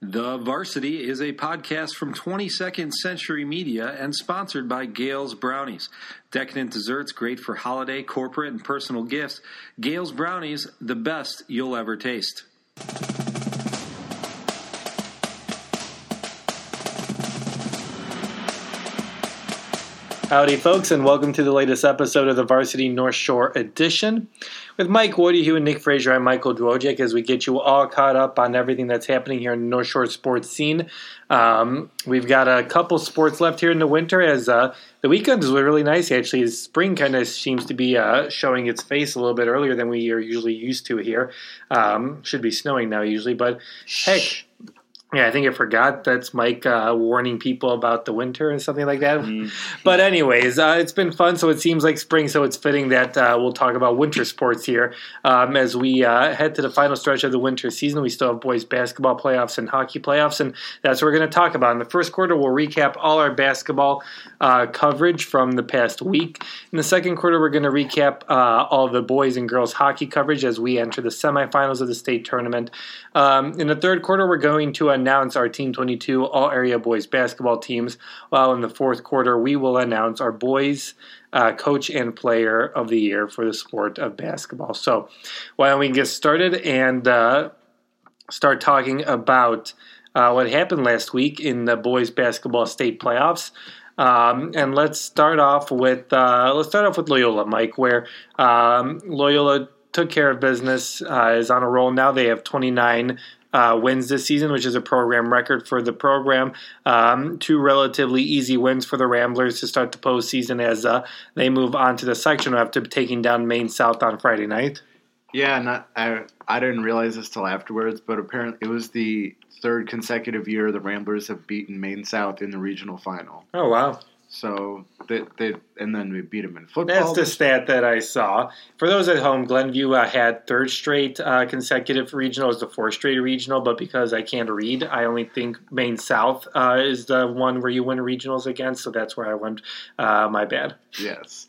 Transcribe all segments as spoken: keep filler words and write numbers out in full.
The Varsity is a podcast from twenty-second Century Media and sponsored by Gale's Brownies. Decadent desserts great for holiday, corporate, and personal gifts. Gale's Brownies, the best you'll ever taste. Howdy, folks, and welcome to the latest episode of the Varsity North Shore Edition. With Mike Wodihue and Nick Frazier, I'm Michael Dwojcik, as we get you all caught up on everything that's happening here in the North Shore sports scene. Um, we've got a couple sports left here in the winter, as uh, the weekends were really nice, actually, as spring kind of seems to be uh, showing its face a little bit earlier than we are usually used to here. Um, should be snowing now usually, but heck. Yeah, I think I forgot that's Mike uh, warning people about the winter and something like that. Mm. But anyways, uh, it's been fun, so it seems like spring, so it's fitting that uh, we'll talk about winter sports here. Um, as we uh, head to the final stretch of the winter season, we still have boys basketball playoffs and hockey playoffs, and that's what we're going to talk about. In the first quarter, we'll recap all our basketball uh, coverage from the past week. In the second quarter, we're going to recap uh, all the boys and girls hockey coverage as we enter the semifinals of the state tournament. Um, in the third quarter, we're going to announce our Team twenty-two all-area boys basketball teams, while in the fourth quarter we will announce our boys uh, coach and player of the year for the sport of basketball. So why don't we get started and uh, start talking about uh, what happened last week in the boys basketball state playoffs. Um, and let's start off with uh, let's start off with Loyola, Mike, where um, Loyola took care of business, uh, is on a roll now. They have twenty-nine Uh, wins this season, which is a program record for the program. Um, two relatively easy wins for the Ramblers to start the postseason as uh, they move on to the sectional after taking down Maine South on Friday night. Yeah, not, I I didn't realize this till afterwards, but apparently it was the third consecutive year the Ramblers have beaten Maine South in the regional final. Oh, wow. So they, they and then we beat them in football. That's the stat that I saw. For those at home, Glenview uh, had third straight uh, consecutive regional as the fourth straight regional, but because I can't read, I only think Maine South uh, is the one where you win regionals against, so that's where I went. Uh, my bad. Yes.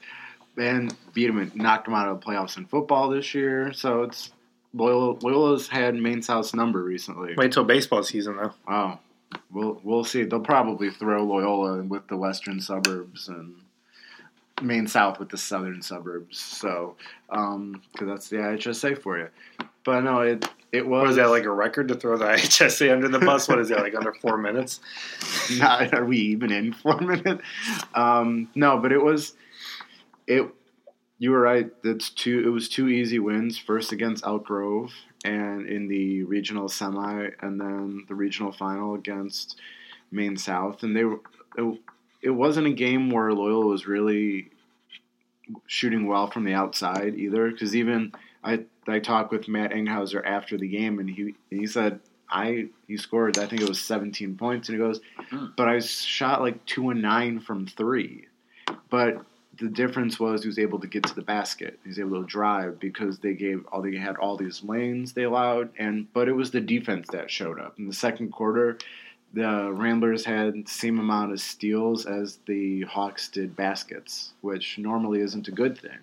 And beat them and knocked them out of the playoffs in football this year, so it's Loyola, Loyola's had Maine South's number recently. Wait till baseball season, though. Oh. We'll we'll see. They'll probably throw Loyola with the western suburbs and Maine South with the southern suburbs. So, um, because that's the I H S A for you. But no, it it was. What is that, like a record to throw the I H S A under the bus? What is that, like under four minutes? Not, are we even in four minutes? Um, no, but it was it. You were right. It's two. It was two easy wins. First against Elk Grove, and in the regional semi, and then the regional final against Maine South. And they were, it, it wasn't a game where Loyola was really shooting well from the outside either, because even I I talked with Matt Enghauser after the game, and he he said, I he scored, I think it was seventeen points, and he goes, but I shot like two and nine from three. But the difference was he was able to get to the basket. He was able to drive because they gave all they had all these lanes they allowed, and but it was the defense that showed up. In the second quarter, the Ramblers had the same amount of steals as the Hawks did baskets, which normally isn't a good thing.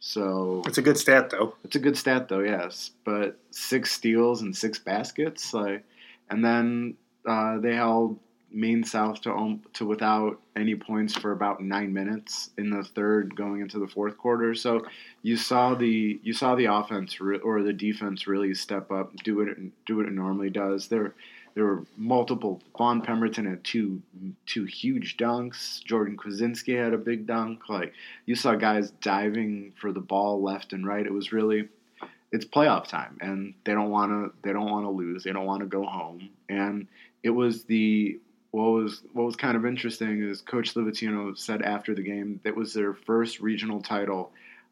So it's a good stat though. It's a good stat though, yes. But six steals and six baskets, like, and then uh, they held Maine South to to without any points for about nine minutes in the third, going into the fourth quarter. So you saw the you saw the offense re- or the defense really step up, do what it do what it normally does. There there were multiple. Vaughn Pemberton had two two huge dunks. Jordan Kaczynski had a big dunk. Like you saw guys diving for the ball left and right. It was really it's playoff time, and they don't want to they don't want to lose. They don't want to go home, and it was the What was what was kind of interesting is Coach Livatino said after the game that was their first regional title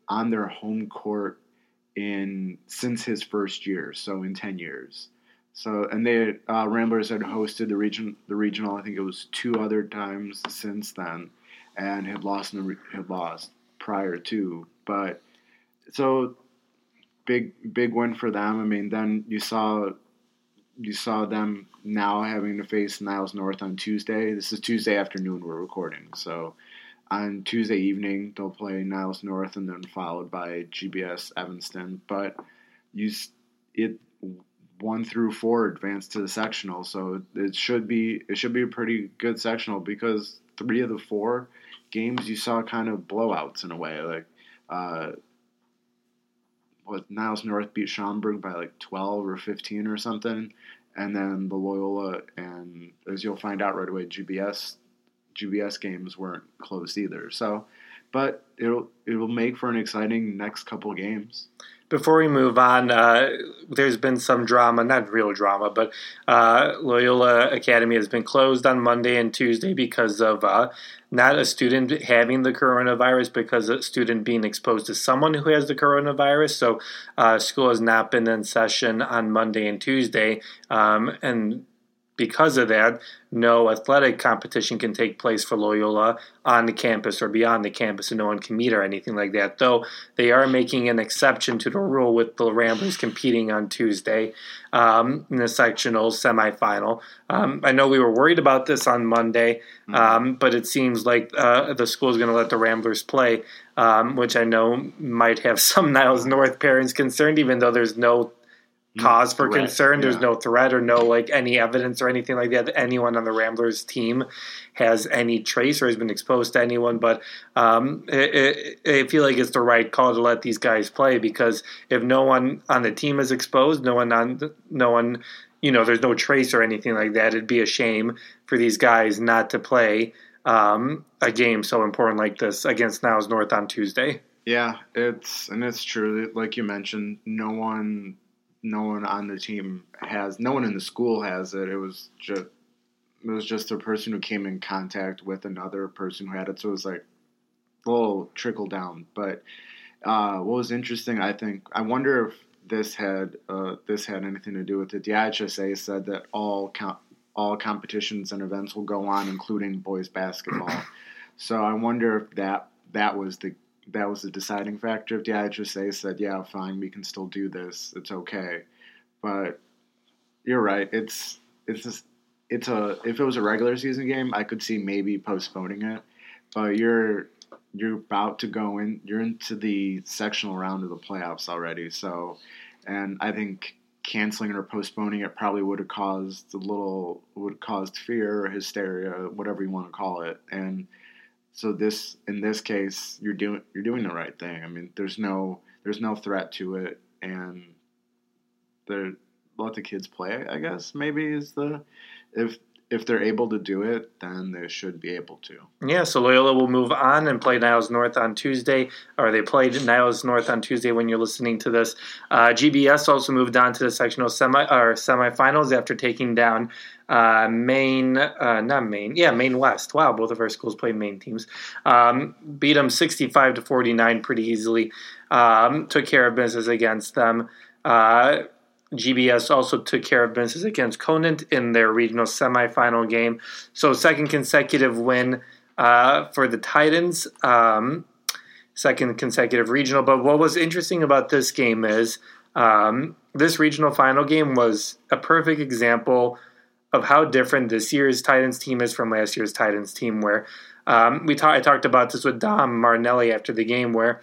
on their home court in since his first year, so in ten years. So and they uh, Ramblers had hosted the region the regional I think it was two other times since then, and had lost in the, had lost prior to. But so big big win for them. I mean, then you saw. You saw them now having to face Niles North on Tuesday. This is Tuesday afternoon we're recording. So on Tuesday evening, they'll play Niles North and then followed by G B S Evanston. But you, it one through four advanced to the sectional. So it should be it should be a pretty good sectional, because three of the four games you saw kind of blowouts in a way. Like, uh, what, Niles North beat Schaumburg by like twelve or fifteen or something, and then the Loyola and, as you'll find out right away, G B S G B S games weren't close either. So, but it'll it'll make for an exciting next couple games. Before we move on, uh, there's been some drama, not real drama, but uh, Loyola Academy has been closed on Monday and Tuesday because of uh, not a student having the coronavirus, because a student being exposed to someone who has the coronavirus. So uh, school has not been in session on Monday and Tuesday, um, and because of that, no athletic competition can take place for Loyola on the campus or beyond the campus, and no one can meet or anything like that, though they are making an exception to the rule with the Ramblers competing on Tuesday um, in the sectional semifinal. Um, I know we were worried about this on Monday, um, but it seems like uh, the school is going to let the Ramblers play, um, which I know might have some Niles North parents concerned, even though there's no cause for threat, concern. There's yeah. no threat or no like any evidence or anything like that that anyone on the Ramblers team has any trace or has been exposed to anyone. But um, I, I, I feel like it's the right call to let these guys play, because if no one on the team is exposed, no one on, no one, you know, there's no trace or anything like that, it'd be a shame for these guys not to play um, a game so important like this against Niles North on Tuesday. Yeah, it's and it's true. Like you mentioned, no one. No one on the team has, no one in the school has it. It was just, it was just a person who came in contact with another person who had it. So it was like a little trickle down. But uh, what was interesting, I think, I wonder if this had uh, this had anything to do with it. The I H S A said that all com- all competitions and events will go on, including boys basketball. So I wonder if that that was the. That was the deciding factor. If the I H S A said, yeah, fine, we can still do this, it's okay. But you're right. It's it's just, it's a if it was a regular season game, I could see maybe postponing it. But you're you're about to go in. You're into the sectional round of the playoffs already. So, and I think canceling or postponing it probably would have caused a little would have caused fear or hysteria, whatever you want to call it, and. So this, in this case, you're doing you're doing the right thing. I mean, there's no there's no threat to it, and there let the kids play. I guess maybe is the if if they're able to do it, then they should be able to. Yeah. So Loyola will move on and play Niles North on Tuesday, or they played Niles North on Tuesday when you're listening to this. Uh, G B S also moved on to the sectional semi or semifinals after taking down. Uh, Maine, uh, not Maine, yeah, Maine West. Wow, both of our schools play Maine teams. Um, beat them sixty-five to forty-nine pretty easily. Um, took care of business against them. Uh, G B S also took care of business against Conant in their regional semifinal game. So second consecutive win uh, for the Titans. Um, second consecutive regional. But what was interesting about this game is um, this regional final game was a perfect example of how different this year's Titans team is from last year's Titans team, where um, we ta- I talked about this with Dom Martinelli after the game, where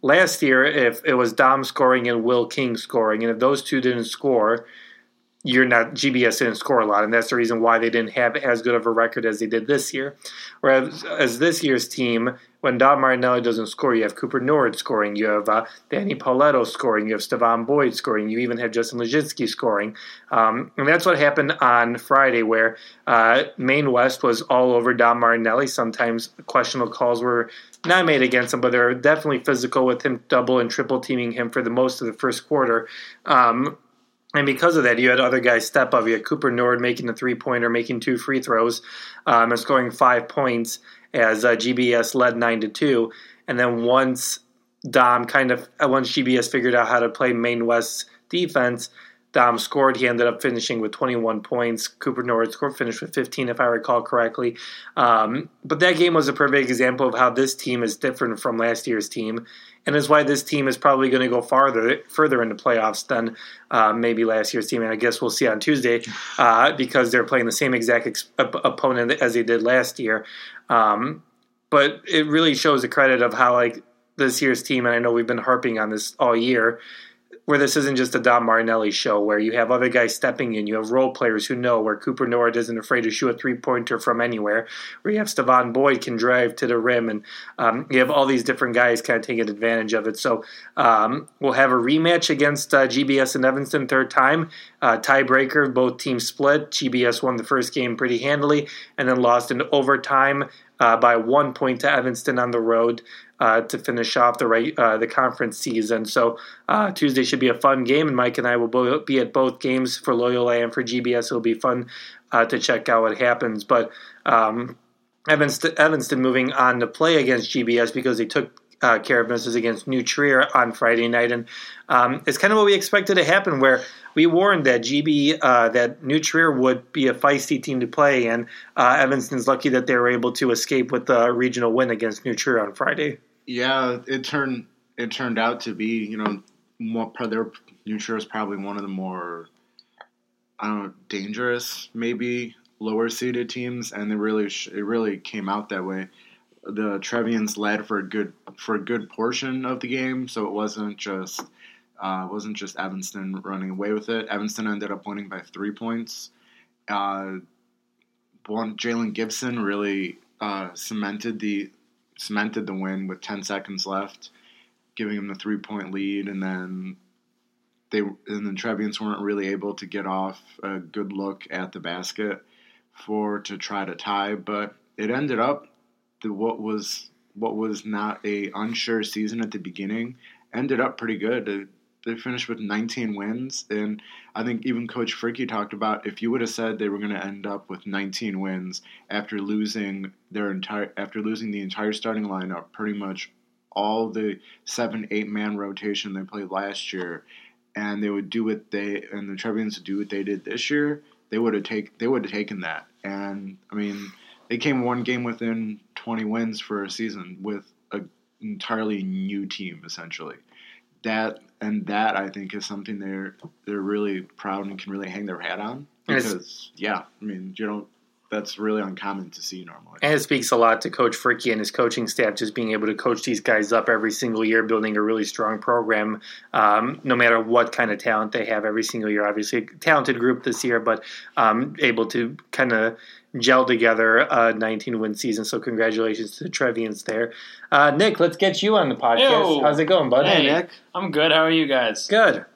last year if it was Dom scoring and Will King scoring, and if those two didn't score, you're not G B S didn't score a lot, and that's the reason why they didn't have as good of a record as they did this year. Whereas as this year's team, when Dom Martinelli doesn't score, you have Cooper Nord scoring, you have uh, Danny Pauletto scoring, you have Stephon Boyd scoring, you even have Justin Leszczynski scoring. Um, and that's what happened on Friday, where uh, Maine West was all over Dom Martinelli. Sometimes questionable calls were not made against him, but they were definitely physical with him, double and triple teaming him for the most of the first quarter. Um, And because of that, you had other guys step up. You had Cooper Nord making a three-pointer, making two free throws, um, and scoring five points as uh, G B S led nine to two. And then once Dom kind of – once G B S figured out how to play Maine West's defense, Dom scored. He ended up finishing with twenty-one points. Cooper Nord scored, finished with fifteen, if I recall correctly. Um, but that game was a perfect example of how this team is different from last year's team, and is why this team is probably going to go farther, further into playoffs than uh, maybe last year's team. And I guess we'll see on Tuesday uh, because they're playing the same exact ex- op- opponent as they did last year. Um, but it really shows the credit of how like this year's team, and I know we've been harping on this all year, where this isn't just a Dom Martinelli show where you have other guys stepping in, you have role players who know, where Cooper Nord isn't afraid to shoot a three-pointer from anywhere, where you have Stephon Boyd can drive to the rim, and um, you have all these different guys kind of taking advantage of it. So um, we'll have a rematch against uh, G B S and Evanston, third time. Uh, tiebreaker, both teams split. G B S won the first game pretty handily and then lost in overtime uh, by one point to Evanston on the road. Uh, to finish off the right, uh, the conference season. So uh, Tuesday should be a fun game, and Mike and I will bo- be at both games for Loyola and for G B S. It'll be fun uh, to check out what happens. But um, Evanston, Evanston moving on to play against G B S because they took uh, care of business against New Trier on Friday night, and um, it's kind of what we expected to happen, where we warned that G B uh, that New Trier would be a feisty team to play, and uh, Evanston's lucky that they were able to escape with a regional win against New Trier on Friday. Yeah, it turned it turned out to be, you know, more, their New Trier is probably one of the more, I don't know, dangerous, maybe lower seeded teams, and it really it really came out that way. The Trevians led for a good for a good portion of the game, so it wasn't just uh, wasn't just Evanston running away with it. Evanston ended up winning by three points. Uh, one Jalen Gibson really uh, cemented the. cemented the win with ten seconds left, giving him the three-point lead, and then they and the Trevians weren't really able to get off a good look at the basket for to try to tie, but it ended up the what was what was not a unsure season at the beginning ended up pretty good. They, they finished with nineteen wins, and I think even Coach Fricke talked about, if you would have said they were going to end up with nineteen wins after losing their entire after losing the entire starting lineup, pretty much all the seven eight man rotation they played last year, and they would do what they and the Trevians would do what they did this year, they would have take they would have taken that. And I mean, they came one game within twenty wins for a season with an entirely new team, essentially. That and that I think is something they're they're really proud and can really hang their hat on, because yeah, I mean, you don't that's really uncommon to see normally. And it speaks a lot to Coach Fricke and his coaching staff, just being able to coach these guys up every single year, building a really strong program, um, no matter what kind of talent they have every single year. Obviously, a talented group this year, but um, able to kind of gel together a nineteen-win season. So congratulations to the Trevians there. Uh, Nick, let's get you on the podcast. Yo. How's it going, bud? Hey, hey, Nick. I'm good. How are you guys? Good.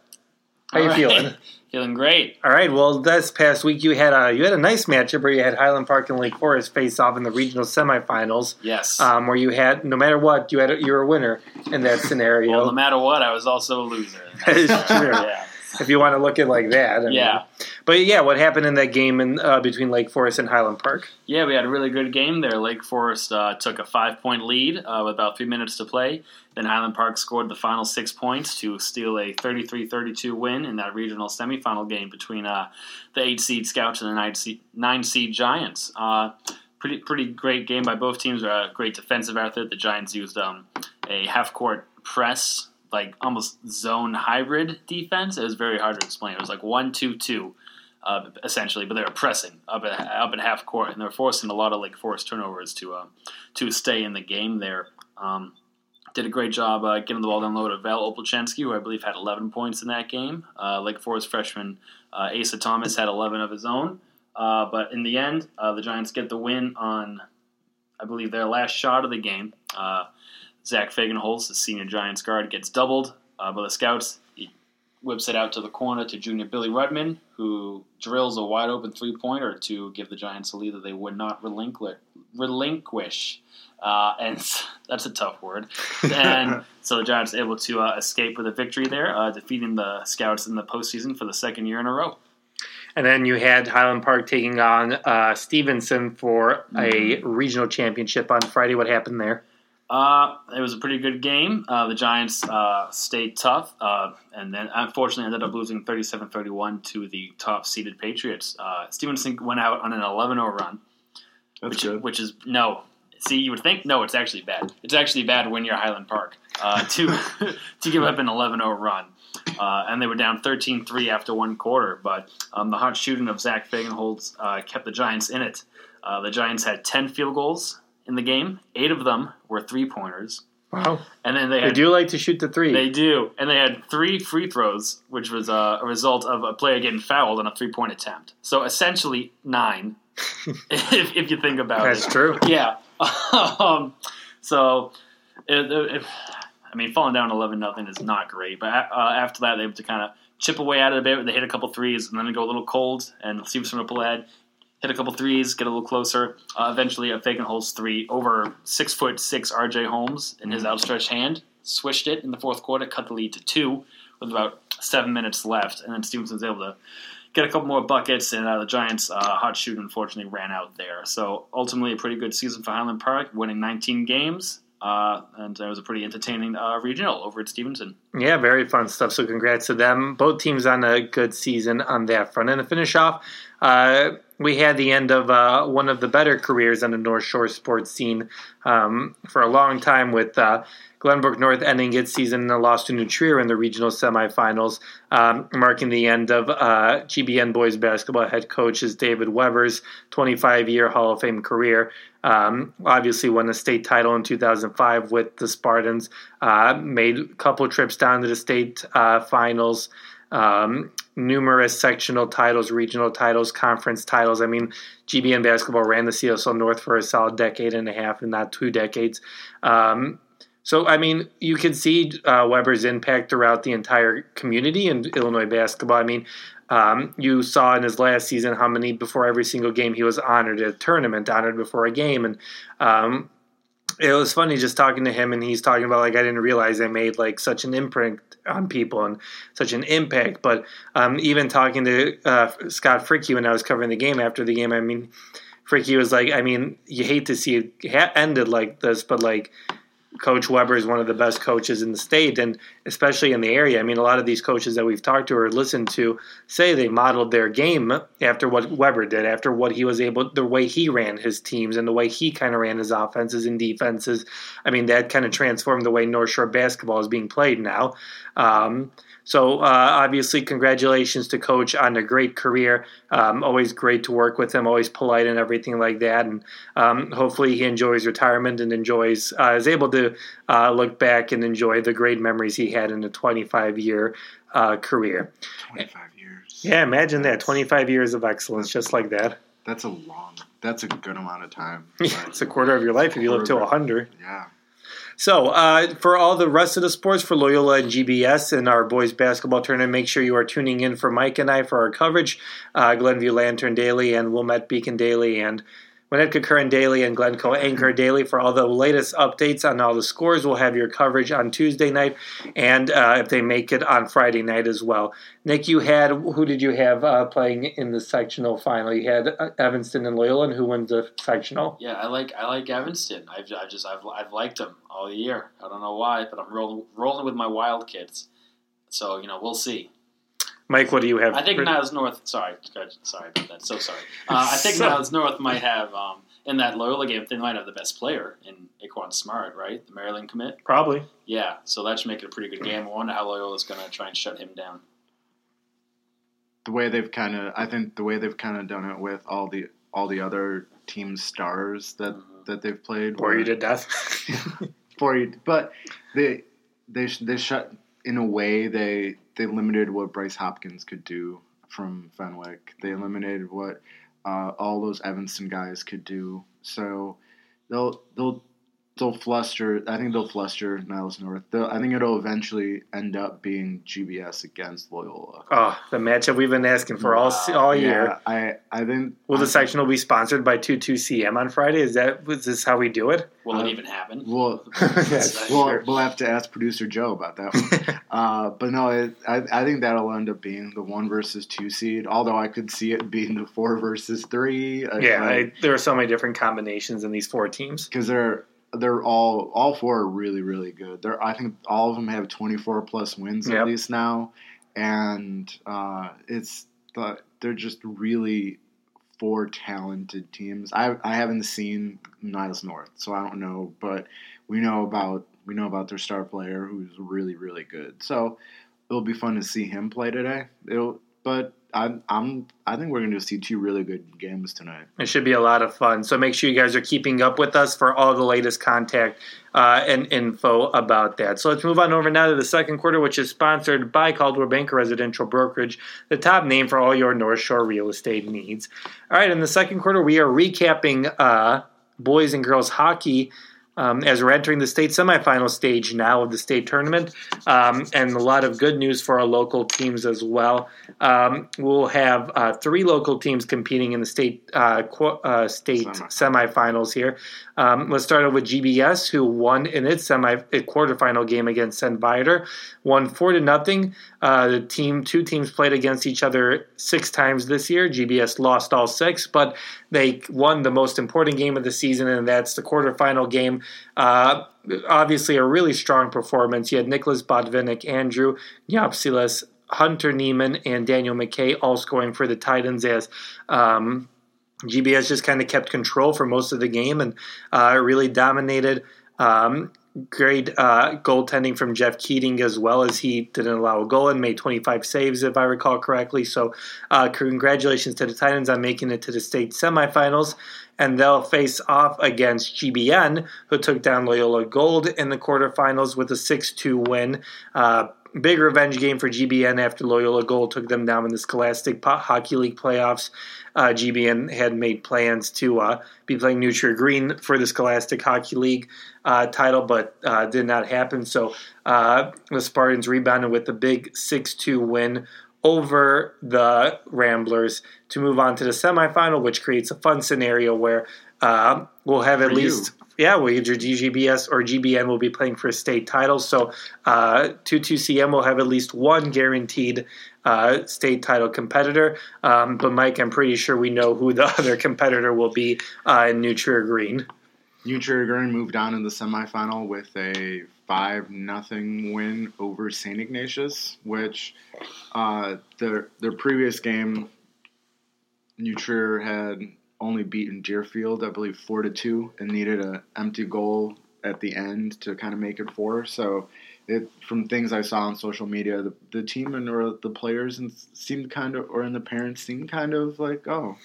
How All you right. feeling? Feeling great. All right. Well, this past week you had a you had a nice matchup where you had Highland Park and Lake Forest face off in the regional semifinals. Yes. Um, where you had no matter what you had a, you were a winner in that scenario. Well, no matter what, I was also a loser. That is true. Yeah. If you want to look at it like that. I yeah. Mean. But yeah, what happened in that game in uh, between Lake Forest and Highland Park? Yeah, we had a really good game there. Lake Forest uh, took a five-point lead uh, with about three minutes to play. Then Highland Park scored the final six points to steal a thirty-three thirty-two win in that regional semifinal game between uh, the eight-seed Scouts and the nine-seed Giants. Uh, pretty pretty great game by both teams. Uh, great defensive effort. The Giants used um, a half-court press, like almost zone hybrid defense. It was very hard to explain. It was like one, two, two, uh, essentially, but they were pressing up at, up at half court, and they were forcing a lot of Lake Forest turnovers to uh, to stay in the game there. Um, did a great job uh, getting the ball down low to Val Opolchenski, who I believe had eleven points in that game. Uh, Lake Forest freshman uh, Asa Thomas had eleven of his own. Uh, but in the end, uh, the Giants get the win on, I believe, their last shot of the game. Uh, Zach Fagenholz, the senior Giants guard, gets doubled uh, by the Scouts. He whips it out to the corner to junior Billy Rudman, who drills a wide-open three-pointer to give the Giants a lead that they would not relinqu- relinquish. Uh, and that's a tough word. And so the Giants are able to uh, escape with a victory there, uh, defeating the Scouts in the postseason for the second year in a row. And then you had Highland Park taking on uh, Stevenson for mm-hmm. a regional championship on Friday. What happened there? Uh, it was a pretty good game. Uh, the Giants uh, stayed tough, uh, and then unfortunately ended up losing thirty-seven thirty-one to the top-seeded Patriots. Uh, Stevenson went out on an eleven oh run, That's which, good. which is no. See, you would think no. It's actually bad. It's actually bad when you're Highland Park uh, to to give up an eleven oh run, uh, and they were down thirteen three after one quarter. But um, the hot shooting of Zach Fagenholz uh, kept the Giants in it. Uh, the Giants had ten field goals in the game. Eight of them were three-pointers. Wow. And then they, had, they do like to shoot the three. They do. And they had three free throws, which was uh, a result of a player getting fouled on a three-point attempt. So essentially nine, if, if you think about That's it. That's true. Yeah. um, so, it, it, I mean, falling down eleven nothing is not great. But uh, after that, they were to kind of chip away at it a bit. They hit a couple threes and then they go a little cold and Stevenson would pull ahead. Hit a couple threes, get a little closer. Uh, eventually, a Fagenholz three over six foot six R J Holmes in his outstretched hand. Swished it in the fourth quarter, cut the lead to two with about seven minutes left. And then Stevenson was able to get a couple more buckets, and uh, the Giants' uh, hot shoot unfortunately ran out there. So ultimately, a pretty good season for Highland Park, winning nineteen games. Uh, and it was a pretty entertaining uh, regional over at Stevenson. Yeah, very fun stuff. So congrats to them. Both teams on a good season on that front. And to finish off, uh, we had the end of uh, one of the better careers on the North Shore sports scene um, for a long time with uh, Glenbrook North ending its season in a loss to New Trier in the regional semifinals, um, marking the end of uh, G B N boys basketball head coach is David Weber's twenty-five-year Hall of Fame career. Um, obviously won the state title in two thousand five with the Spartans, uh, made a couple trips down to the state uh, finals, um, numerous sectional titles, regional titles, conference titles. I mean, G B N basketball ran the C S L North for a solid decade and a half, and not two decades. Um, so, I mean, you can see uh, Weber's impact throughout the entire community in Illinois basketball. I mean, Um, you saw in his last season how many before every single game he was honored at a tournament, honored before a game. And um, it was funny just talking to him, and he's talking about, like, I didn't realize I made, like, such an imprint on people and such an impact. But um, even talking to uh, Scott Fricke when I was covering the game after the game, I mean, Fricke was like, I mean, you hate to see it ha- ended like this, but, like, Coach Weber is one of the best coaches in the state, and especially in the area. I mean, a lot of these coaches that we've talked to or listened to say they modeled their game after what Weber did, after what he was able, the way he ran his teams and the way he kind of ran his offenses and defenses. I mean, that kind of transformed the way North Shore basketball is being played now. Um, so, uh, obviously, congratulations to Coach on a great career. Um, always great to work with him, always polite and everything like that. And um, hopefully he enjoys retirement and enjoys uh, is able to uh, look back and enjoy the great memories he had in a twenty-five-year uh, career. twenty-five years. Yeah, imagine that's, that, twenty-five years of excellence, just like that. That's a long, that's a good amount of time. Yeah, it's a quarter of your life if you live to one hundred. Yeah. So uh, for all the rest of the sports, for Loyola and G B S and our boys basketball tournament, make sure you are tuning in for Mike and I for our coverage. Uh, Glenview Lantern Daily and Wilmette Beacon Daily and Winnetka Current Daily and Glencoe Anchor Daily for all the latest updates on all the scores. We'll have your coverage on Tuesday night and uh, if they make it on Friday night as well. Nick, you had, who did you have uh, playing in the sectional final? You had Evanston and Loyola, and who wins the sectional? Yeah, I like I like Evanston. I've I just I've I've liked them all year. I don't know why, but I'm rolling rolling with my Wild Kids. So, you know, we'll see. Mike, what do you have? I think Niles North. Sorry, sorry about that. So sorry. Uh, I think so, Niles North might have um, in that Loyola game. They might have the best player in Aquan Smart, right? The Maryland commit. Probably. Yeah. So that should make it a pretty good game. I wonder how Loyola's going to try and shut him down. The way they've kind of, I think, the way they've kind of done it with all the all the other team stars that mm-hmm. that they've played. Bore you to death. Bore you, but they they they shut in a way they. They limited what Bryce Hopkins could do from Fenwick. They eliminated what uh, all those Evanston guys could do. So they'll they'll they'll fluster. I think they'll fluster Niles North. They'll, I think it'll eventually end up being G B S against Loyola. Oh, the matchup we've been asking for all all year. Yeah, I I think. Will the sectional be sponsored by two two C M on Friday? Is that is this how we do it? Will uh, it even happen? We'll, yes, we'll, sure. we'll have to ask producer Joe about that one. uh, but no, it, I, I think that'll end up being the one versus two seed, although I could see it being the four versus three. I, yeah, I, I, there are so many different combinations in these four teams. Because they're they're all, all four are really, really good. They're, I think all of them have twenty-four plus wins yep. at least now. And uh, it's the, they're just really four talented teams. I I haven't seen Niles North, so I don't know, but we know about we know about their star player who's really really good. So it'll be fun to see him play today. It'll but I, I'm, I think we're going to see two really good games tonight. It should be a lot of fun. So make sure you guys are keeping up with us for all the latest contact uh, and info about that. So let's move on over now to the second quarter, which is sponsored by Coldwell Banker Residential Brokerage, the top name for all your North Shore real estate needs. All right, in the second quarter, we are recapping uh, boys and girls hockey Um, as we're entering the state semifinal stage now of the state tournament, um, and a lot of good news for our local teams as well. Um, we'll have uh, three local teams competing in the state uh, qu- uh, state semifinals here. Um, let's start off with G B S, who won in its semi quarterfinal game against St. Viator, won four to nothing. Uh, the team, two teams played against each other six times this year. G B S lost all six, but they won the most important game of the season, and that's the quarterfinal game. Uh, obviously, a really strong performance. You had Nicholas Botvinnik, Andrew Yopsilas, Hunter Neiman, and Daniel McKay all scoring for the Titans as um, G B S just kind of kept control for most of the game and uh, really dominated. Um, great uh, goaltending from Jeff Keating as well, as he didn't allow a goal and made twenty-five saves, if I recall correctly. So uh, congratulations to the Titans on making it to the state semifinals. And they'll face off against G B N, who took down Loyola Gold in the quarterfinals with a six two win. Uh, big revenge game for G B N after Loyola Gold took them down in the Scholastic Hockey League playoffs. Uh, G B N had made plans to uh, be playing New Trier Green for the Scholastic Hockey League uh, title, but uh, did not happen. So uh, the Spartans rebounded with a big six two win over the Ramblers to move on to the semifinal, which creates a fun scenario where uh, we'll have at for least you. yeah, well, either G B S or G B N will be playing for a state title. So uh, two two C M will have at least one guaranteed uh, state title competitor. Um, but Mike, I'm pretty sure we know who the other competitor will be uh, in New Trier Green. New Trier Green moved on in the semifinal with a five nothing win over Saint Ignatius, which uh, their their previous game, New Trier had only beaten Deerfield, I believe, four to two, and needed an empty goal at the end to kind of make it four. So, it, from things I saw on social media, the, the team and or the players and seemed kind of, or and the parents seemed kind of like, oh,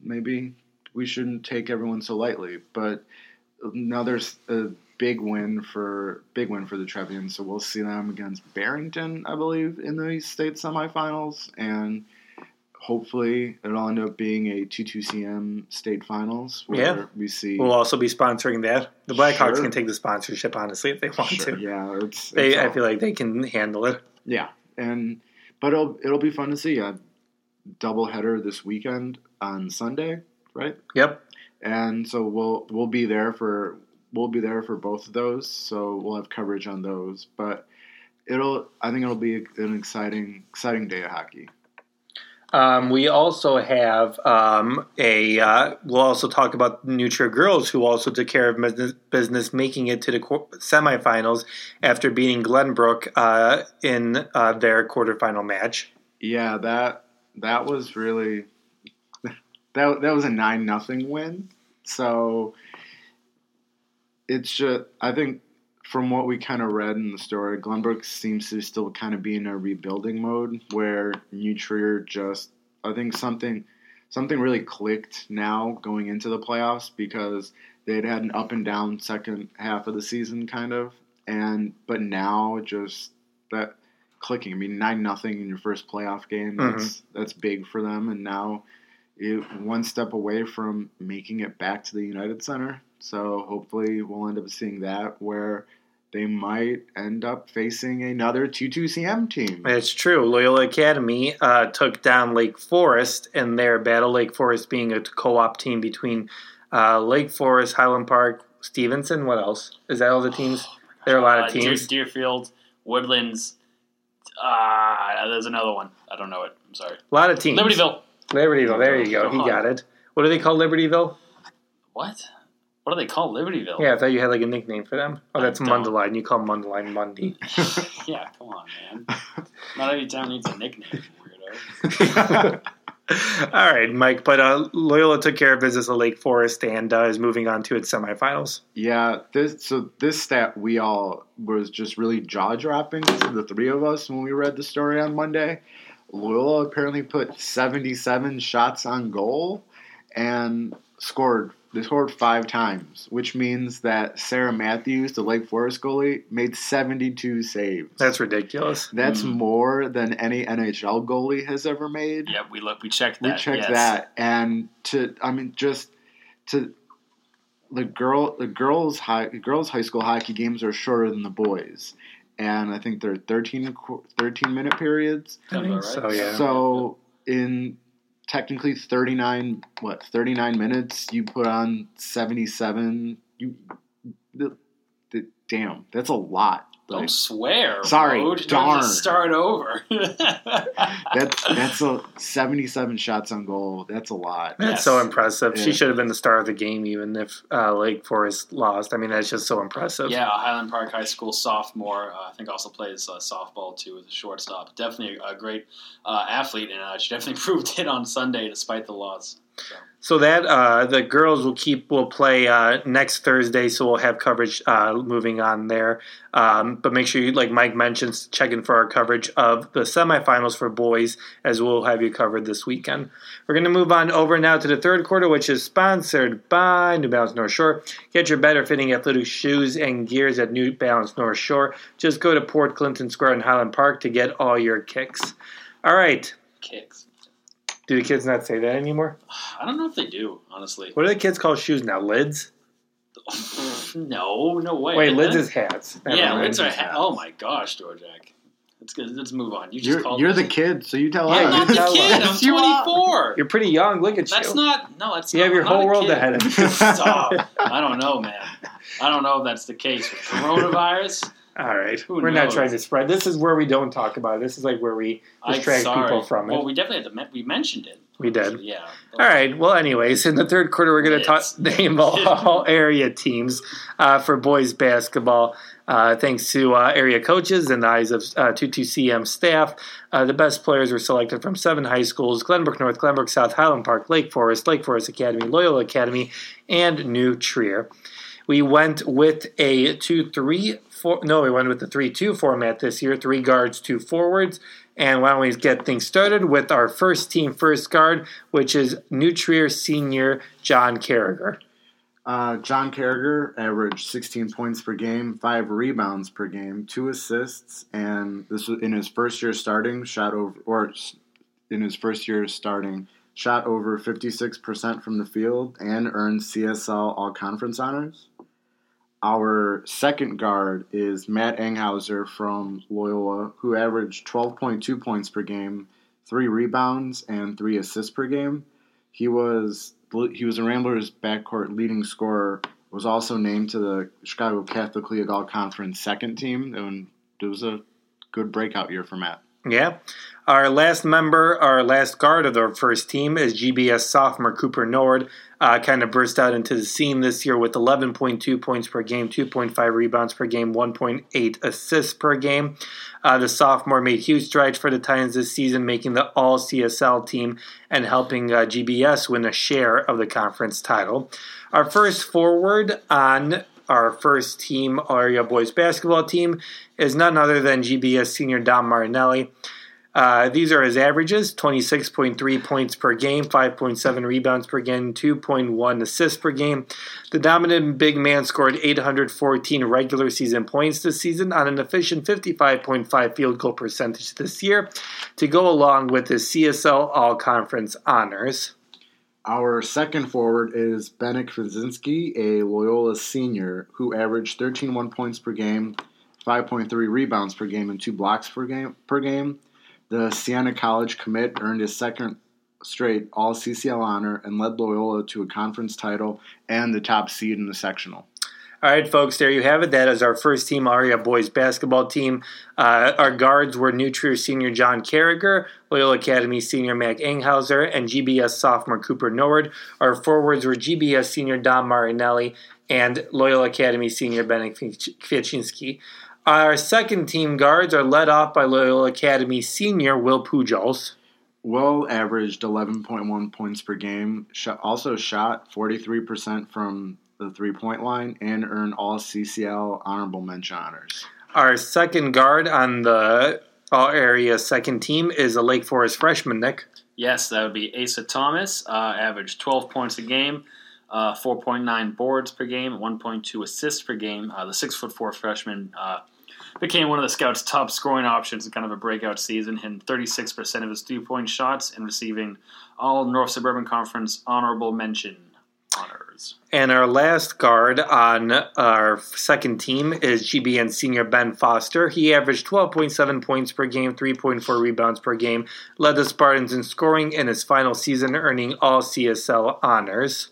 maybe we shouldn't take everyone so lightly. But now there's a big win for big win for the Trevians, so we'll see them against Barrington, I believe, in the state semifinals, and hopefully it'll end up being a two two C M state finals. Where yeah, we see we'll also be sponsoring that. The Blackhawks sure. can take the sponsorship, honestly, if they want sure. to. Yeah, it's, they, it's I all. feel like they can handle it. Yeah, and but it'll it'll be fun to see a doubleheader this weekend on Sunday, right? Yep. And so we'll we'll be there for we'll be there for both of those. So we'll have coverage on those. But it'll I think it'll be an exciting exciting day of hockey. Um, we also have um, a uh, – we'll also talk about New Trier girls, who also took care of business, business making it to the qu- semifinals after beating Glenbrook uh, in uh, their quarterfinal match. Yeah, that that was really that, – that was a nine nothing win. So it's just – I think from what we kind of read in the story, Glenbrook seems to still kind of be in a rebuilding mode where New Trier just, I think something something really clicked now going into the playoffs, because they'd had an up and down second half of the season kind of, and but now just that clicking. I mean, nine nothing in your first playoff game, mm-hmm. that's, that's big for them, and now it, one step away from making it back to the United Center. So hopefully we'll end up seeing that where they might end up facing another two two C M team. It's true. Loyola Academy uh, took down Lake Forest in their battle, Lake Forest being a co-op team between uh, Lake Forest, Highland Park, Stevenson. What else? Is that all the teams? Oh, there are a lot uh, of teams. Deer, Deerfield, Woodlands. Uh, there's another one. I don't know it. I'm sorry. A lot of teams. Libertyville. Libertyville. There you go. Come he on. got it. What do they call Libertyville? What? What do they call Libertyville? Yeah, I thought you had like a nickname for them. Oh, that's Mundelein, and you call Mundelein Mundy. Yeah, come on, man. Not every town needs a nickname, weirdo. All right, Mike, but uh, Loyola took care of business at Lake Forest and uh, is moving on to its semifinals. Yeah, this, so this stat we all was just really jaw-dropping, the three of us, when we read the story on Monday, Loyola apparently put seventy-seven shots on goal and scored. They scored five times, which means that Sarah Matthews, the Lake Forest goalie, made seventy-two saves. That's ridiculous. That's mm. more than any N H L goalie has ever made. Yeah, we look, we checked that. We checked yes. that, and to I mean, just to the girl, the girls' high, the girls' high school hockey games are shorter than the boys, and I think they're thirteen, thirteen minute periods. Sounds about right. So yeah. So in. Technically, thirty-nine. What thirty-nine minutes? You put on seventy-seven. You, the, the, damn, that's a lot. Like, don't swear. Sorry, bro. Darn. Just start over. that's that's a seventy-seven shots on goal. That's a lot. That's yes. so impressive. Yeah. She should have been the star of the game, even if uh, Lake Forest lost. I mean, that's just so impressive. Yeah, Highland Park High School sophomore. Uh, I think also plays uh, softball too as a shortstop. Definitely a great uh, athlete, and uh, she definitely proved it on Sunday despite the loss. So, so that uh, the girls will keep will play uh, next Thursday, so we'll have coverage uh, moving on there. Um, but make sure you, like Mike mentions, check in for our coverage of the semifinals for boys, as we'll have you covered this weekend. We're going to move on over now to the third quarter, which is sponsored by New Balance North Shore. Get your better fitting athletic shoes and gears at New Balance North Shore. Just go to Port Clinton Square in Highland Park to get all your kicks. All right. Kicks. Do the kids not say that anymore? I don't know if they do, honestly. What do the kids call shoes now? Lids? no, no way. Wait, lids is hats. Never yeah, lids are hats. Oh my gosh, Dorjak. Let's go, let's move on. You just you're, call you're the kid, so you tell yeah, us. I'm not you the kid. Us. I'm twenty-four. You're pretty young. Look at that's you. That's not. No, that's. You not, have your I'm whole world kid. Ahead of you. Stop. I don't know, man. I don't know if that's the case with coronavirus. All right. Who We're knows? Not trying to spread. This is where we don't talk about it. This is like where we distract people from it. Well, we definitely had to, we mentioned it. We did. Yeah. All right. Well, anyways, in the third quarter, we're going to talk, name all area teams uh, for boys basketball. Uh, thanks to uh, area coaches and the eyes of uh, twenty-two C M staff, uh, the best players were selected from seven high schools: Glenbrook North, Glenbrook South, Highland Park, Lake Forest, Lake Forest Academy, Loyola Academy, and New Trier. We went with a two three four. No, we went with the three two format this year. Three guards, two forwards. And why don't we get things started with our first team, first guard, which is New Trier senior John Carriger. Uh, John Carriger averaged sixteen points per game, five rebounds per game, two assists, and this was in his first year starting. Shot over, or in his first year starting, shot over fifty-six percent from the field and earned C S L All-Conference honors. Our second guard is Matt Enghauser from Loyola, who averaged twelve point two points per game, three rebounds, and three assists per game. He was he was a Ramblers' backcourt leading scorer, was also named to the Chicago Catholic League All-Conference second team, and it was a good breakout year for Matt. Yeah. Our last member, our last guard of the first team is G B S sophomore Cooper Nord. Uh, kind of burst out into the scene this year with eleven point two points per game, two point five rebounds per game, one point eight assists per game. Uh, the sophomore made huge strides for the Titans this season, making the all-C S L team and helping uh, G B S win a share of the conference title. Our first forward on our first team area boys basketball team is none other than G B S senior Dom Martinelli. Uh, these are his averages: twenty-six point three points per game, five point seven rebounds per game, two point one assists per game. The dominant big man scored eight hundred fourteen regular season points this season on an efficient fifty-five point five field goal percentage this year to go along with his C S L All-Conference honors. Our second forward is Nick Frazier, a Loyola senior, who averaged thirteen point one points per game, five point three rebounds per game, and two blocks per game. Per game. The Siena College commit earned his second straight All-C C L honor and led Loyola to a conference title and the top seed in the sectional. All right, folks, there you have it. That is our first team area boys basketball team. Uh, our guards were New Trier senior John Carriger, Loyola Academy senior Mac Enghauser, and G B S sophomore Cooper Nord. Our forwards were G B S senior Dom Martinelli and Loyola Academy senior Benedict Kaczynski. Our second team guards are led off by Loyola Academy senior Will Pujols. Will averaged eleven point one points per game, also shot forty-three percent from the three-point line, and earned all C C L honorable mention honors. Our second guard on the all-area second team is a Lake Forest freshman, Nick. Yes, that would be Asa Thomas, uh, averaged twelve points a game, uh, four point nine boards per game, one point two assists per game. Uh, the six foot four freshman uh, became one of the Scouts' top scoring options in kind of a breakout season, hitting thirty-six percent of his three-point shots and receiving all North Suburban Conference honorable mention honors. And our last guard on our second team is G B N senior Ben Foster. He averaged twelve point seven points per game, three point four rebounds per game, led the Spartans in scoring in his final season, earning all C S L honors.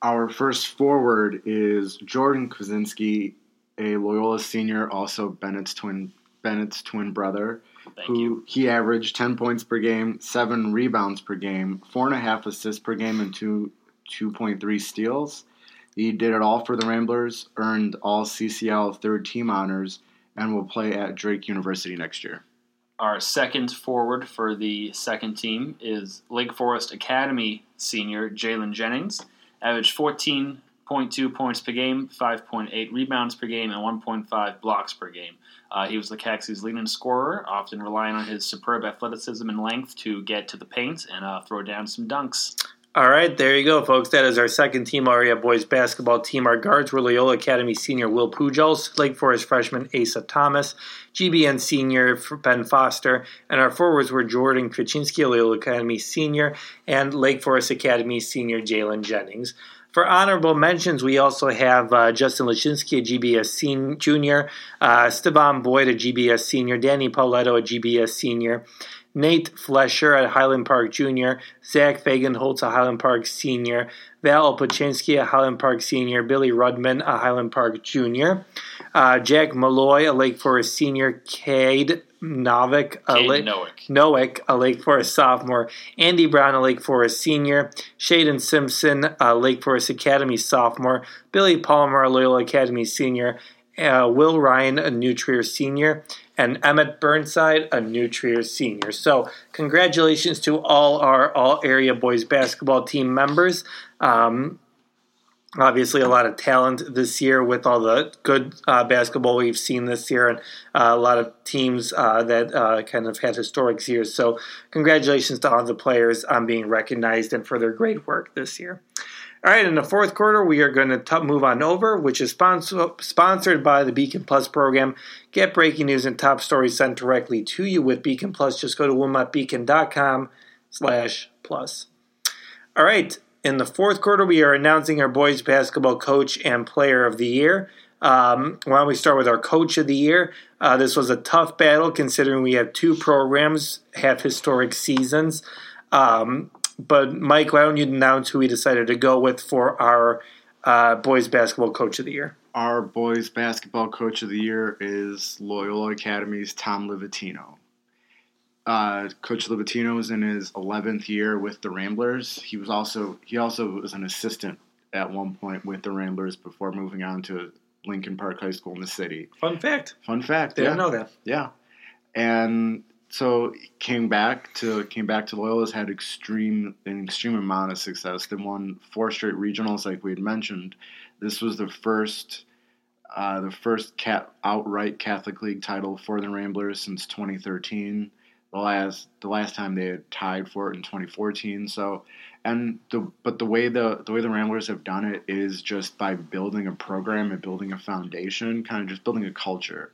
Our first forward is Jordan Kaczynski, a Loyola senior, also Bennett's twin Bennett's twin brother, Thank who you. He averaged ten points per game, seven rebounds per game, four and a half assists per game, and two two point three steals. He did it all for the Ramblers, earned all C C L third team honors, and will play at Drake University next year. Our second forward for the second team is Lake Forest Academy senior Jalen Jennings, averaged fourteen point two points per game, five point eight rebounds per game, and one point five blocks per game. Uh, he was the Caxie's leading scorer, often relying on his superb athleticism and length to get to the paint and uh, throw down some dunks. All right, there you go, folks. That is our second team area boys basketball team. Our guards were Loyola Academy senior Will Pujols, Lake Forest freshman Asa Thomas, G B N senior Ben Foster, and our forwards were Jordan Kaczynski, Loyola Academy senior, and Lake Forest Academy senior Jalen Jennings. For honorable mentions, we also have uh, Justin Leszczynski, a G B S sen- junior, uh, Stephon Boyd, a G B S senior, Danny Pauletto, a G B S senior, Nate Flesher at Highland Park Junior, Zach Fagenholz, a Highland Park Senior, Val Opachinski, a Highland Park Senior, Billy Rudman, a Highland Park Junior, uh, Jack Malloy, a Lake Forest Senior, Cade Novick, a, La- Nowick, a Lake Forest Sophomore, Andy Brown, a Lake Forest Senior, Shaden Simpson, a Lake Forest Academy Sophomore, Billy Palmer, a Loyola Academy Senior, Uh, Will Ryan, a New Trier senior, and Emmett Burnside, a New Trier senior. So congratulations to all our all-area boys basketball team members. Um, obviously a lot of talent this year with all the good uh, basketball we've seen this year, and uh, a lot of teams uh, that uh, kind of had historic years. So congratulations to all the players on being recognized and for their great work this year. All right, in the fourth quarter, we are going to t- move on over, which is sponsor- sponsored by the Beacon Plus program. Get breaking news and top stories sent directly to you with Beacon Plus. Just go to wilmotbeacon.com slash plus. All right, in the fourth quarter, we are announcing our boys basketball coach and player of the year. Um, why don't we start with our coach of the year? Uh, this was a tough battle considering we have two programs have historic seasons. Um But, Mike, why don't you announce who we decided to go with for our uh, boys basketball coach of the year? Our boys basketball coach of the year is Loyola Academy's Tom Livatino. Uh, Coach Livatino is in his eleventh year with the Ramblers. He was also he also was an assistant at one point with the Ramblers before moving on to Lincoln Park High School in the city. Fun fact. Fun fact. Didn't yeah. know that. Yeah. And So came back to came back to Loyola's, had extreme an extreme amount of success. They won four straight regionals, like we had mentioned. This was the first uh, the first cat, outright Catholic League title for the Ramblers since twenty thirteen. The last the last time they had tied for it in twenty fourteen. So, and the but the way the the way the Ramblers have done it is just by building a program and building a foundation, kind of just building a culture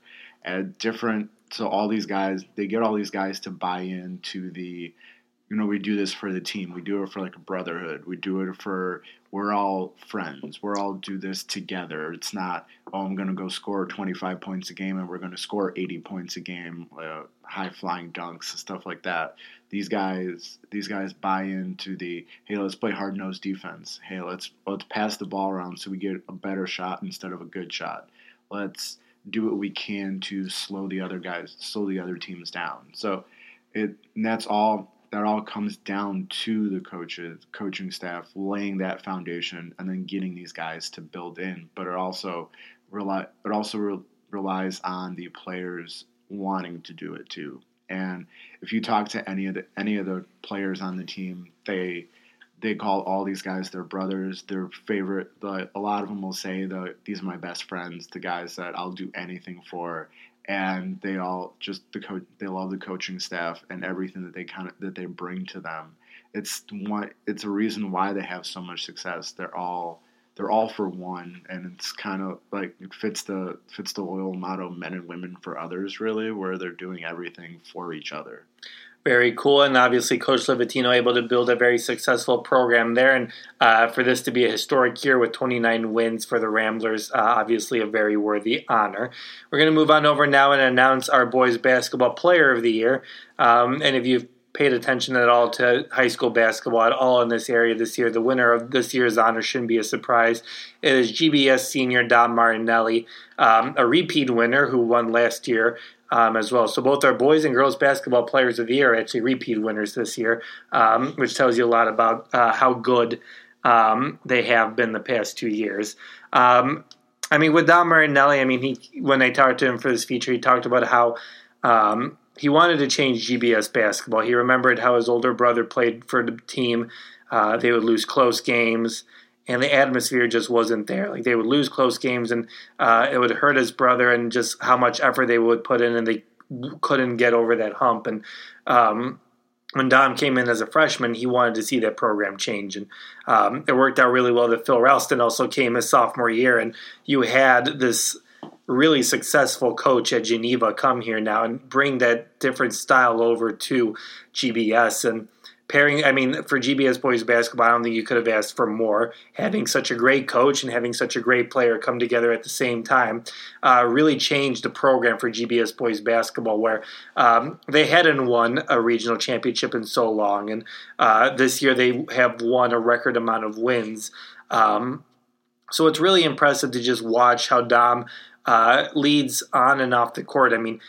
at different. So all these guys, they get all these guys to buy into the, you know, we do this for the team. We do it for like a brotherhood. We do it for, we're all friends. We're all do this together. It's not, oh, I'm going to go score twenty-five points a game and we're going to score eighty points a game, uh, high-flying dunks and stuff like that. These guys, these guys buy into the, hey, let's play hard-nosed defense. Hey, let's let's pass the ball around so we get a better shot instead of a good shot. Let's do what we can to slow the other guys, slow the other teams down. So, it and that's all. That all comes down to the coaches, coaching staff, laying that foundation, and then getting these guys to build in. But it also rely, it also re- relies on the players wanting to do it too. And if you talk to any of the any of the players on the team, they they call all these guys their brothers, their favorite. The, a lot of them will say, the, these are my best friends, the guys that I'll do anything for, and they all just the coach. They love the coaching staff and everything that they kind of that they bring to them. It's one. It's a reason why they have so much success. They're all they're all for one, and it's kind of like it fits the fits the Loyola motto: men and women for others, really, where they're doing everything for each other. Very cool, and obviously Coach Livatino able to build a very successful program there, and uh, for this to be a historic year with twenty-nine wins for the Ramblers, uh, obviously a very worthy honor. We're going to move on over now and announce our boys basketball player of the year, um, and if you've paid attention at all to high school basketball at all in this area this year, the winner of this year's honor shouldn't be a surprise. It is G B S senior Dom Martinelli, um, a repeat winner who won last year. Um, as well. So both our boys and girls basketball players of the year are actually repeat winners this year, um, which tells you a lot about uh, how good um, they have been the past two years. Um, I mean, with Dom Marinelli, I mean, he when I talked to him for this feature, he talked about how um, he wanted to change G B S basketball. He remembered how his older brother played for the team. Uh, they would lose close games. And the atmosphere just wasn't there. Like, they would lose close games, and uh, it would hurt his brother and just how much effort they would put in, and they couldn't get over that hump. And um, when Dom came in as a freshman, he wanted to see that program change. And um, it worked out really well that Phil Ralston also came his sophomore year, and you had this really successful coach at Geneva come here now and bring that different style over to G B S. And Pairing, I mean, for G B S boys basketball, I don't think you could have asked for more. Having such a great coach and having such a great player come together at the same time uh, really changed the program for G B S boys basketball, where um, they hadn't won a regional championship in so long. And uh, this year they have won a record amount of wins. Um, so it's really impressive to just watch how Dom uh, leads on and off the court. I mean,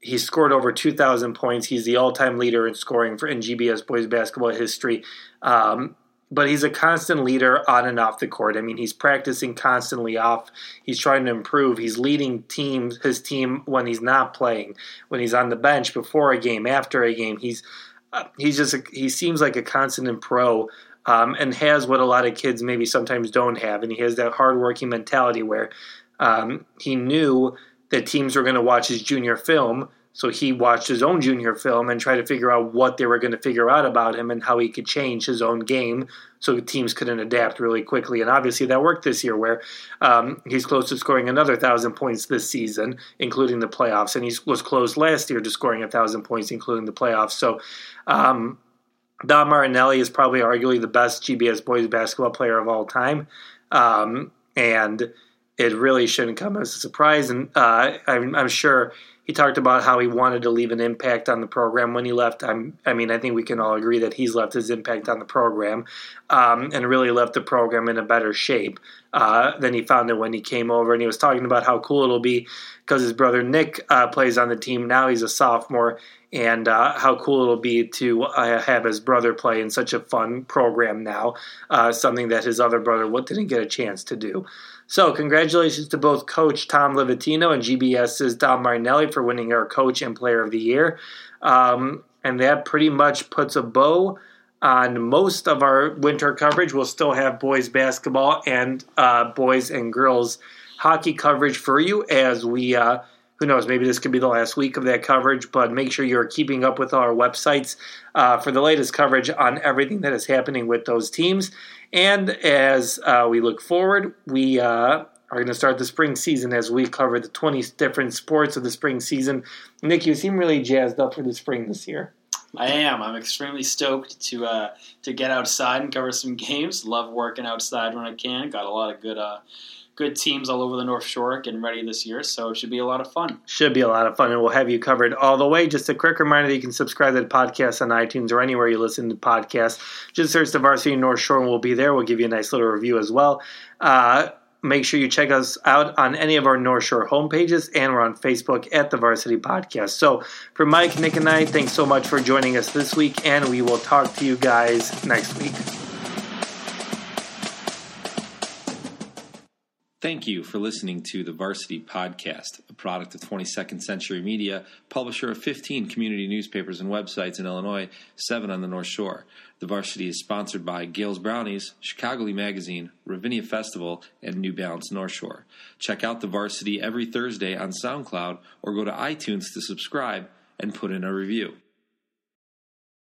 he scored over two thousand points. He's the all-time leader in scoring for in G B S boys basketball history. Um, but he's a constant leader on and off the court. I mean, he's practicing constantly off. He's trying to improve. He's leading teams, his team when he's not playing, when he's on the bench, before a game, after a game. He's uh, he's just a, he seems like a constant pro um, and has what a lot of kids maybe sometimes don't have. And he has that hardworking mentality where um, he knew that teams were going to watch his junior film, so he watched his own junior film and tried to figure out what they were going to figure out about him and how he could change his own game so teams couldn't adapt really quickly. And obviously that worked this year, where um, he's close to scoring another one thousand points this season, including the playoffs, and he was close last year to scoring one thousand points, including the playoffs. So um, Dom Martinelli is probably arguably the best G B S boys basketball player of all time, um, and it really shouldn't come as a surprise. And uh, I'm, I'm sure he talked about how he wanted to leave an impact on the program when he left. I'm, I mean, I think we can all agree that he's left his impact on the program um, and really left the program in a better shape uh, than he found it when he came over. And he was talking about how cool it'll be because his brother Nick uh, plays on the team. Now he's a sophomore, and uh, how cool it'll be to uh, have his brother play in such a fun program now, uh, something that his other brother didn't get a chance to do. So congratulations to both Coach Tom Livatino and GBS's Dom Martinelli for winning our Coach and Player of the Year. Um, and that pretty much puts a bow on most of our winter coverage. We'll still have boys basketball and uh, boys and girls hockey coverage for you as we uh, – who knows, maybe this could be the last week of that coverage, but make sure you're keeping up with our websites uh, for the latest coverage on everything that is happening with those teams. And as uh, we look forward, we uh, are going to start the spring season as we cover the twenty different sports of the spring season. Nick, you seem really jazzed up for the spring this year. I am. I'm extremely stoked to uh, to get outside and cover some games. Love working outside when I can. Got a lot of good uh Good teams all over the North Shore getting ready this year, so it should be a lot of fun. Should be a lot of fun, and we'll have you covered all the way. Just a quick reminder that you can subscribe to the podcast on iTunes or anywhere you listen to podcasts. Just search the Varsity North Shore, and we'll be there. We'll give you a nice little review as well. Uh, make sure you check us out on any of our North Shore homepages, and we're on Facebook at the Varsity Podcast. So for Mike, Nick, and I, thanks so much for joining us this week, and we will talk to you guys next week. Thank you for listening to the Varsity Podcast, a product of twenty-second Century Media, publisher of fifteen community newspapers and websites in Illinois, seven on the North Shore. The Varsity is sponsored by Gale's Brownies, Chicagoly Magazine, Ravinia Festival, and New Balance North Shore. Check out the Varsity every Thursday on SoundCloud or go to iTunes to subscribe and put in a review.